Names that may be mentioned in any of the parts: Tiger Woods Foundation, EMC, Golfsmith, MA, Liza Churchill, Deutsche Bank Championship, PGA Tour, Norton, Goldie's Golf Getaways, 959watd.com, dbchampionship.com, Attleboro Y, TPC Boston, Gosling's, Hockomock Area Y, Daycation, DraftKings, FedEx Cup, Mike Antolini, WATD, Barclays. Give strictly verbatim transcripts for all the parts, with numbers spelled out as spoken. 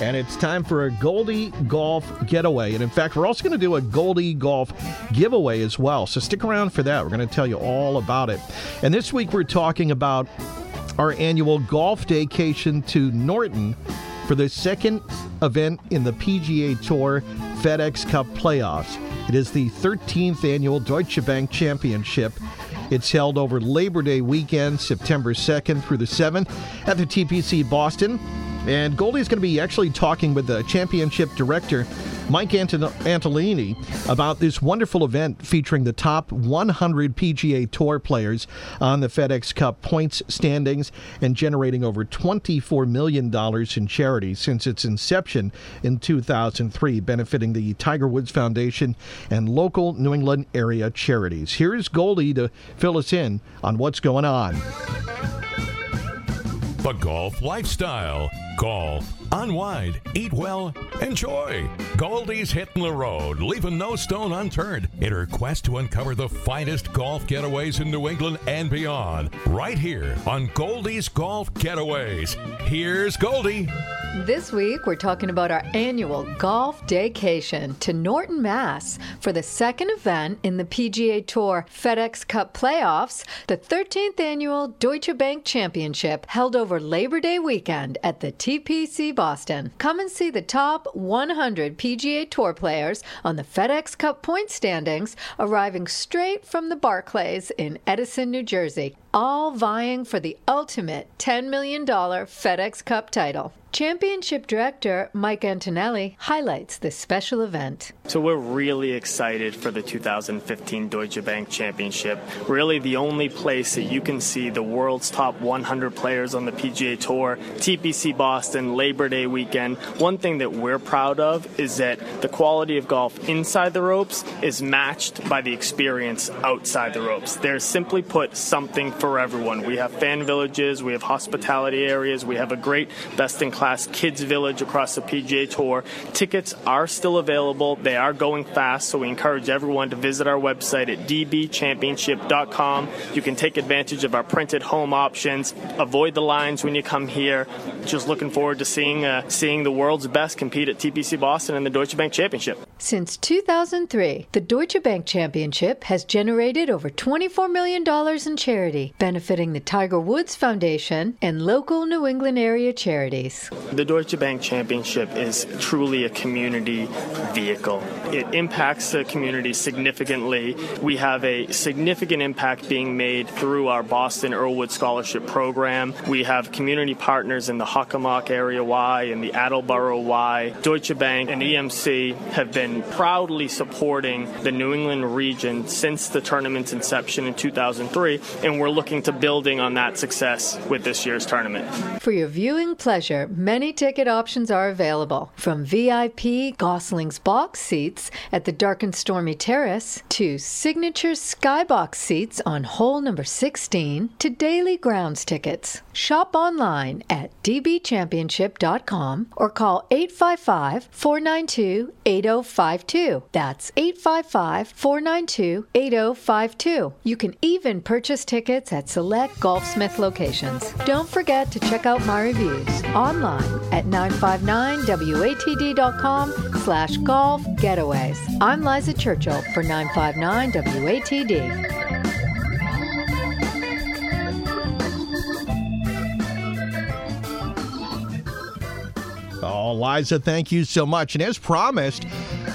and it's time for a Goldie Golf Getaway. And in fact, we're also going to do a Goldie Golf giveaway as well. So stick around for that. We're going to tell you all about it. And this week we're talking about our annual golf daycation to Norton for the second event in the P G A Tour FedEx Cup playoffs. It is the thirteenth annual Deutsche Bank Championship. It's held over Labor Day weekend, September second through the seventh at the T P C Boston. And Goldie's going to be actually talking with the championship director, Mike Antolini, about this wonderful event featuring the top one hundred P G A Tour players on the FedEx Cup points standings and generating over twenty-four million dollars in charity since its inception in two thousand three, benefiting the Tiger Woods Foundation and local New England area charities. Here is Goldie to fill us in on what's going on. The golf lifestyle. Golf. Unwind. Eat well. Enjoy. Goldie's hitting the road, leaving no stone unturned in her quest to uncover the finest golf getaways in New England and beyond. Right here on Goldie's Golf Getaways. Here's Goldie. This week, we're talking about our annual golf daycation to Norton, Mass. for the second event in the P G A Tour FedEx Cup playoffs, the thirteenth annual Deutsche Bank Championship, held over Labor Day weekend at the T P C Boston. Come and see the top one hundred P G A Tour players on the FedEx Cup point standings, arriving straight from the Barclays in Edison, New Jersey, all vying for the ultimate ten million dollars FedEx Cup title. Championship Director Mike Antonelli highlights this special event. So we're really excited for the two thousand fifteen Deutsche Bank Championship. Really the only place that you can see the world's top one hundred players on the P G A Tour, T P C Boston, Labor Day weekend. One thing that we're proud of is that the quality of golf inside the ropes is matched by the experience outside the ropes. There's simply put something for everyone. We have fan villages, we have hospitality areas, we have a great best-in-class Class Kids Village across the P G A Tour. Tickets are still available. They are going fast, so we encourage everyone to visit our website at d b championship dot com. You can take advantage of our printed home options. Avoid the lines when you come here. Just looking forward to seeing uh, seeing the world's best compete at T P C Boston and the Deutsche Bank Championship. Since two thousand three, the Deutsche Bank Championship has generated over twenty-four million dollars in charity, benefiting the Tiger Woods Foundation and local New England area charities. The Deutsche Bank Championship is truly a community vehicle. It impacts the community significantly. We have a significant impact being made through our Boston Earlwood Scholarship Program. We have community partners in the Hockomock Area Y and the Attleboro Y. Deutsche Bank and E M C have been proudly supporting the New England region since the tournament's inception in two thousand three, and we're looking to building on that success with this year's tournament. For your viewing pleasure, many ticket options are available, from V I P Gosling's box seats at the Dark and Stormy Terrace to signature skybox seats on hole number sixteen to daily grounds tickets. Shop online at d b championship dot com or call eight five five, four nine two, eight oh five two. That's eight five five, four nine two, eight oh five two. You can even purchase tickets at select Golfsmith locations. Don't forget to check out my reviews online at nine five nine w a t d dot com slash golf getaways. I'm Liza Churchill for nine five nine W A T D. Oh, Liza, thank you so much. And as promised,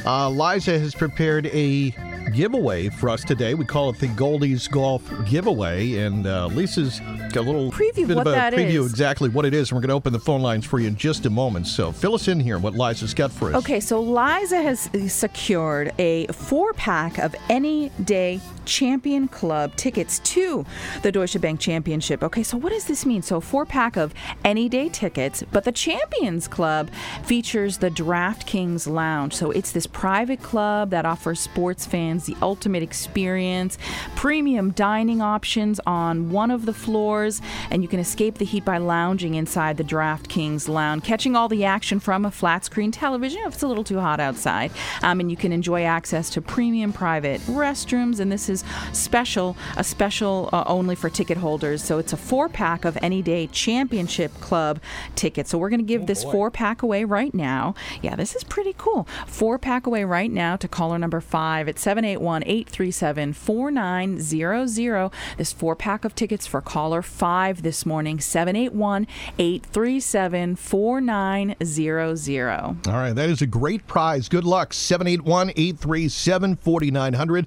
uh, Liza has prepared a giveaway for us today. We call it the Goldie's Golf Giveaway, and uh, Lisa's got a little preview bit of a preview is. exactly what it is, and we're going to open the phone lines for you in just a moment. So fill us in here on what Liza's got for us. Okay, so Liza has secured a four-pack of Any Day Champion Club tickets to the Deutsche Bank Championship. Okay, so what does this mean? So four-pack of Any Day tickets, but the Champions Club features the DraftKings Lounge. So it's this private club that offers sports fans is the ultimate experience. Premium dining options on one of the floors, and you can escape the heat by lounging inside the DraftKings Lounge, catching all the action from a flat-screen television if it's a little too hot outside. Um, and you can enjoy access to premium private restrooms, and this is special, a special uh, only for ticket holders. So it's a four-pack of any day championship club tickets. So we're going to give oh this four-pack away right now. Yeah, this is pretty cool. Four-pack away right now to caller number five at seven eight one, eight three seven, four nine zero zero. This four-pack of tickets for caller five this morning, seven eight one, eight three seven, four nine zero zero. All right, that is a great prize. Good luck. seven eight one, eight three seven, four nine zero zero.